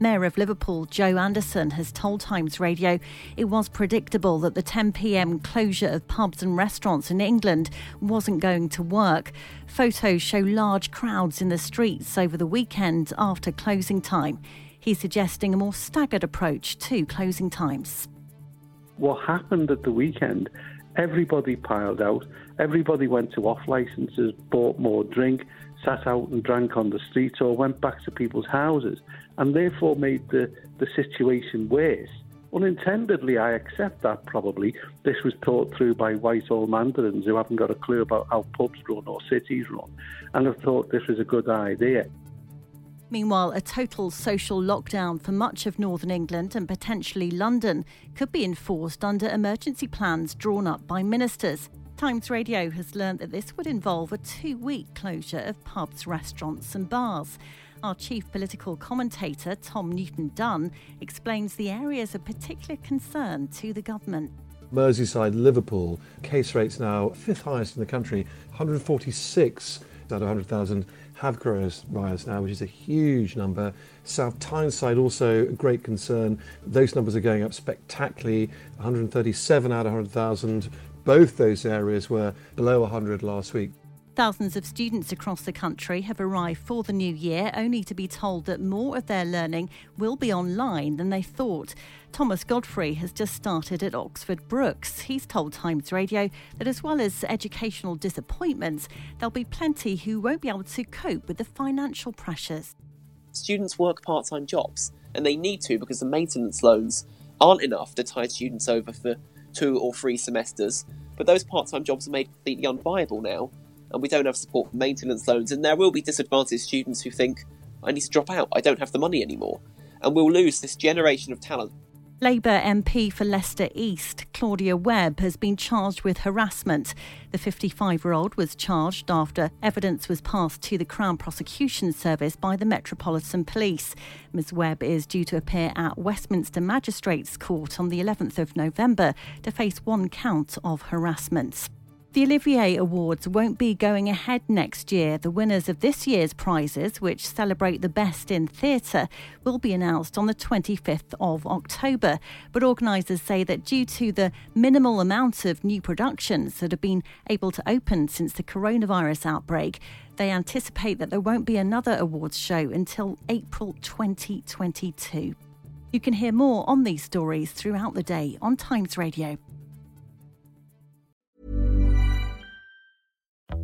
Mayor of Liverpool, Joe Anderson, has told Times Radio it was predictable that the 10 p.m. closure of pubs and restaurants in England wasn't going to work. Photos show large crowds in the streets over the weekend after closing time. He's suggesting a more staggered approach to closing times. What happened at the weekend? Everybody piled out. Everybody went to off licences, bought more drink, sat out and drank on the streets or went back to people's houses, and therefore made the situation worse. Unintendedly, I accept that probably. This was thought through by Whitehall mandarins who haven't got a clue about how pubs run or cities run, and have thought this was a good idea. Meanwhile, a total social lockdown for much of northern England and potentially London could be enforced under emergency plans drawn up by ministers. Times Radio has learned that this would involve a 2-week closure of pubs, restaurants and bars. Our chief political commentator, Tom Newton Dunn, explains the areas of particular concern to the government. Merseyside, Liverpool, case rates now 5th highest in the country, 146 out of 100,000 have coronavirus now, which is a huge number. South Tyneside also a great concern. Those numbers are going up spectacularly, 137 out of 100,000. Both those areas were below 100 last week. Thousands of students across the country have arrived for the new year, only to be told that more of their learning will be online than they thought. Thomas Godfrey has just started at Oxford Brookes. He's told Times Radio that as well as educational disappointments, there'll be plenty who won't be able to cope with the financial pressures. Students work part-time jobs, and they need to because the maintenance loans aren't enough to tide students over for 2 or 3 semesters. But those part-time jobs are made completely unviable now, and we don't have support for maintenance loans, and there will be disadvantaged students who think, I need to drop out, I don't have the money anymore, and we'll lose this generation of talent. Labour MP for Leicester East, Claudia Webbe, has been charged with harassment. The 55-year-old was charged after evidence was passed to the Crown Prosecution Service by the Metropolitan Police. Ms Webbe is due to appear at Westminster Magistrates Court on the 11th of November to face one count of harassment. The Olivier Awards won't be going ahead next year. The winners of this year's prizes, which celebrate the best in theatre, will be announced on the 25th of October. But organisers say that due to the minimal amount of new productions that have been able to open since the coronavirus outbreak, they anticipate that there won't be another awards show until April 2022. You can hear more on these stories throughout the day on Times Radio.